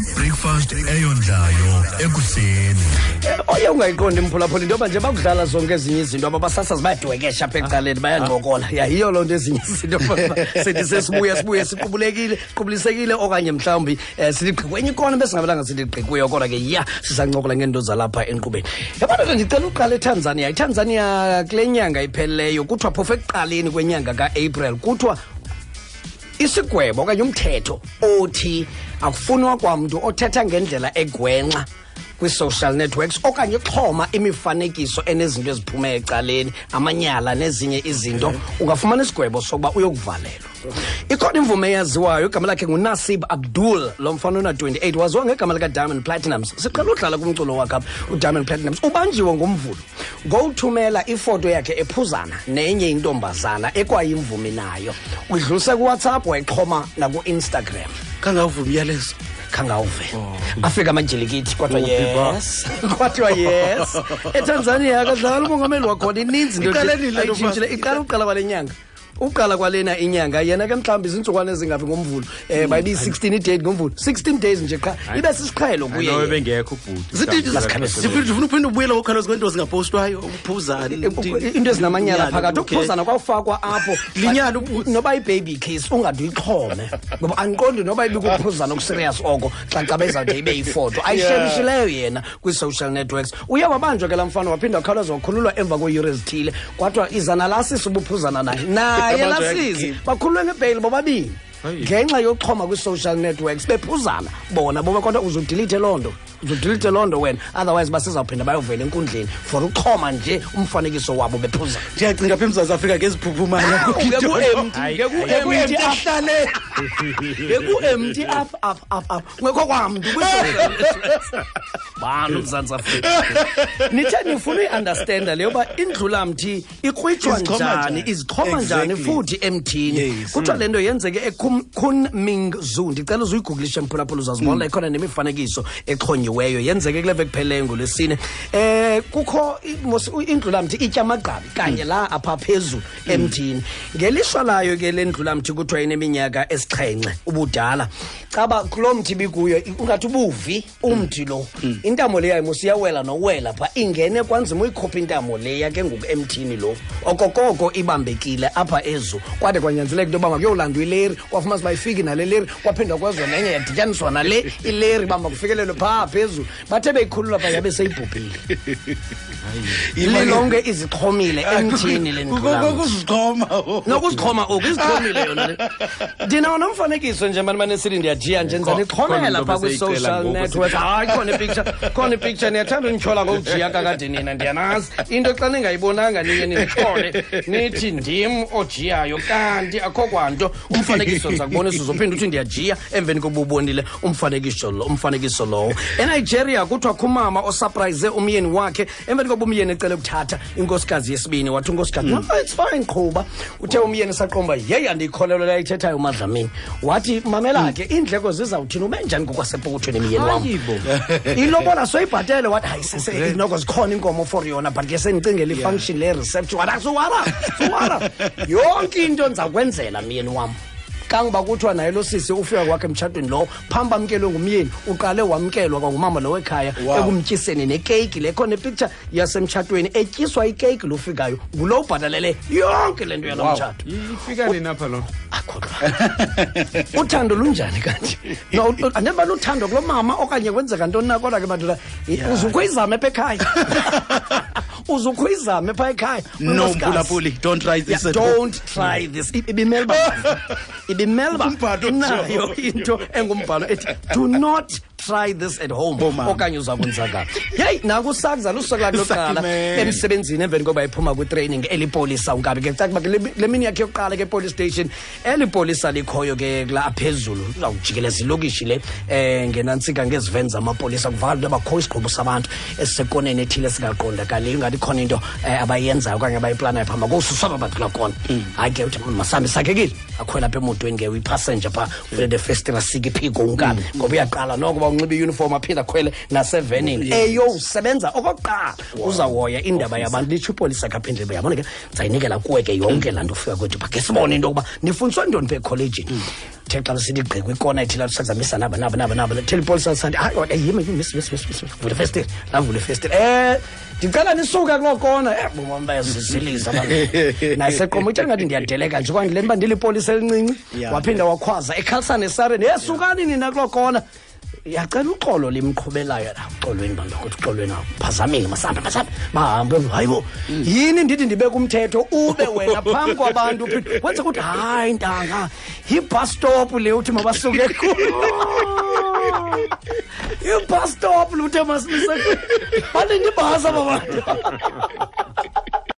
i-breakfast eyondlayo ekuseni. Oye ungayiqondi mphulaphula into yoba nje bakudlala zonke ezinye izinto ababasasazi bayadwekesha apha ecaleni bayancokola. Yayiyo loo nto ezinye izinto sithi sesibuya siqubulisekile okanye mhlawumbi siliqhikwe enye ikona besingabelanga siliqhikwe kodwa ke ya sisancokola ngeento zalapha enkqubeni. Yabantu ndicela uqala eTanzania. ITanzania kule nyanga ipheleleyo kuthiwa phofu ekuqaleni kwenyanga kaApril kuthiwa isigwebo okanye umthetho othi akufunwa kwamntu othetha ngendlela egwenxa kwi-social networks okanye xhoma imifanekiso enezinto eziphuma ecaleni amanyala nezinye izinto ungafumana isigwebo sokuba uyokuvalelwa. Ikhona imvume eyaziwayo igama lakhe nguNasib Abdul, lo mfana ona 28 waziwa ngegama lika Diamond Platnumz. Siqala udlala kumculo wakhe apha uDiamond Platnumz ubanjiwe ngomvulo ngowuthumela ifoto yakhe ephuzana nenye intombazana ekwayimvumi nayo udluse kuWhatsApp wayixhoma nakuInstagram. Kangavumi yalezo kangawuve afika amajelikithi kodwa yes kodwa yes eTanzania akadlala umongameli wakhona ininzi into ayitshintshile iqala uqala kwale nyanga uqala kwalena inyanga yena ke mhlawumbi izintsukwane ezingafi ngomvulo bayibi 16 date ngomvulo 16 days nje qha ibe sisiqhelo kuye nobe bengekho ubhuti zithi zasikhamisa sifuna uphinde ubuyela ukukhala kwento zingapostwayo ukuphuzana into ezinamanyala phakathi ukuphuzana kwafakwa apho linyala ubhuti noba ibaby case ungaduyixhome ngoba andiqondi noba ibikuphuzana okuserious oko xa cabeza nje ibe ifoto ayishemishileyo yena kwi social networks uya wabanjwa ke lamfana waphinda wakhalaza wakhululwa emva kweurezithile kwathwa izanalysis ubuphuzana naye yelasizi bakhulule ngebhayile bobabini ngenxa yoxhoma kwi social networks bephuzana bona bobe kodwa uzodelete londo wena otherwise basizawuphinda bayovela enkundleni for uxhoma nje umfanekiso wabo bephuzana. Ndiyacinga phe eMzantsi Afrika ngeziphuphumana ngeku empty ahlale ngeku empty up ngekho kwamntu bani uMzantsi Afrika nithani ufuna iunderstand leyo ba indlula mthi ikrwitjwa njani izikhoma njani futhi emthini kuthiwa lento yenzeke Kunming Zoo. Ndicela uzuyiguglishe mphulaphula uzazibona ikhona nemifanekiso exhonyiweyo yenzeke kule vekuphelele ngolesine. Kukho indlulamthi itya amagqabi kanye la apha phezulu emthini. Ngelishwa layo ke le ndlulamthi kuthiwa ineminyaka esixhenxe ubudala. Caba kulo mthi bikuyo ungathi ubuvi umthi lo. Intamo leyo musiyawela nowela pha ingene kwanzima uyikhopha intamo leya ke ngoku emthini lo. Okokoko ibambekile apha ezu kwade kwanyanzeleka into yoba makuyolandwa ileri kwafuma sibayifiki nale leri kwaphinda kwezwe nenye yadityaniswa nale ileri bamba kufikelelwe phaa phezulu bathe beyikhulula phaa yabe seyibhubhile lilonke izixhomile emthini le nokuzixhoma oku izixhomile yona le ndinawo nomfanekiso nje banibane esithi ndiyajiya nje ndizane ixhomela phaa kwi-social network. Hayi khona ipicture niyathanda undityhola ngokujiya kakade nina ndiyanazi into xa ningayibonanga niye nindityhole nithi ndim ojiyayo kanti akho kwanto umfanekiso zakubonisa uzophinda uthi ndiyajiya emveni kokuba ubonile umfanekiso lowo. ENigeria kuthiwa kumama osurprise umyeni wakhe emveni kokuba umyeni ecele ukuthatha inkosikazi yesibini wathi unkosikazi it's fine qhuba uthe umyeni saqomba yeyi andiyikholelwa le ayithethayo umadlamini wathi mamelake iindleko zizawuthina ube njani ngokwasepokothweni emyeni wam ilobola soyibhatele wathi hayi sise inoko zikhona inkomo for yona but ke sendicingela ifunction le-reception wathi suwara yonke into ndizakwenzela myeni wam. Kangoba kuthiwa naye lo sisi ufika kwakhe emtshatweni lowo phamba amkelwe ngumyeni uqale wamkelwa kwangumama lowo ekhaya ekumtyiseni nekeyiki lekhona ipicture yasemtshatweni etyiswa ikeyiki lofikayo ngulo ubhatalele yonke le nto yalo mtshato. Ifika nina pha loo akhohlwa uthando lunjani kanti no andeba luthando kulo mama okanye kwenzeka ntoni na kodwa ke madoda uzukhwizame apha ekhaya uzukhwizame pha ekhaya. No mphulaphuli don't try this ibi melba nayo into engumbhalo ethi do not try this at home okanye uzakwenzakala. Hey naku sakuzala usokala loqala emsebenzini emveni koba iphuma ku training elipolice awungabi ke xa le mini yakhe yoqala ke police station elipolice alikhoyo ke kula phezulu uzawujikeleza ilokishi le ngenantsika ngezivenza amapolice akuvalwe abakho isigqobo sabantu esisekoneni ethile singaqonda kale ingathi khona into abayenzayo okanye abayiplana phamba kosusaba bathula khona. Hayi ke uthi masambi sakekile akhwela apha emotweni ke uyipassenger pha ule the festival sikiphigo ungabi ngoba uyaqala nokuba unxibe uniform aphinda khwele nasevenini eyo usebenza okokuqala uzawoya indaba yabantu lithi ipolice akaphindile bayabona ke zayinikela kuwe ke yonke lanto ufika kwethu bakhe sibone into yokuba nifundiso ndoni phe college Tell us, did we call it? Tell us, Miss Anabana, tell Paul Sandy. I got a human, Miss, with the festive. I would have festive. You can't soak no corner. Everyone by silly. I said, Commissioner, in the Antelega, Joan Lemban, Dilipolis, Wapinda, or Quaza, a Cassan, a Saturday, yes, Sugan in a clock corner. Yakalo lim Kobelaya, following Bandakolina, Pasami, Masana, Masam, Mambo, Yin did in the Begum Tato, Ube, when a Pampa Bandu, what's a good hind? He passed up with the ultimate Basuke. You passed up, Lutamas, but in the Bazaar.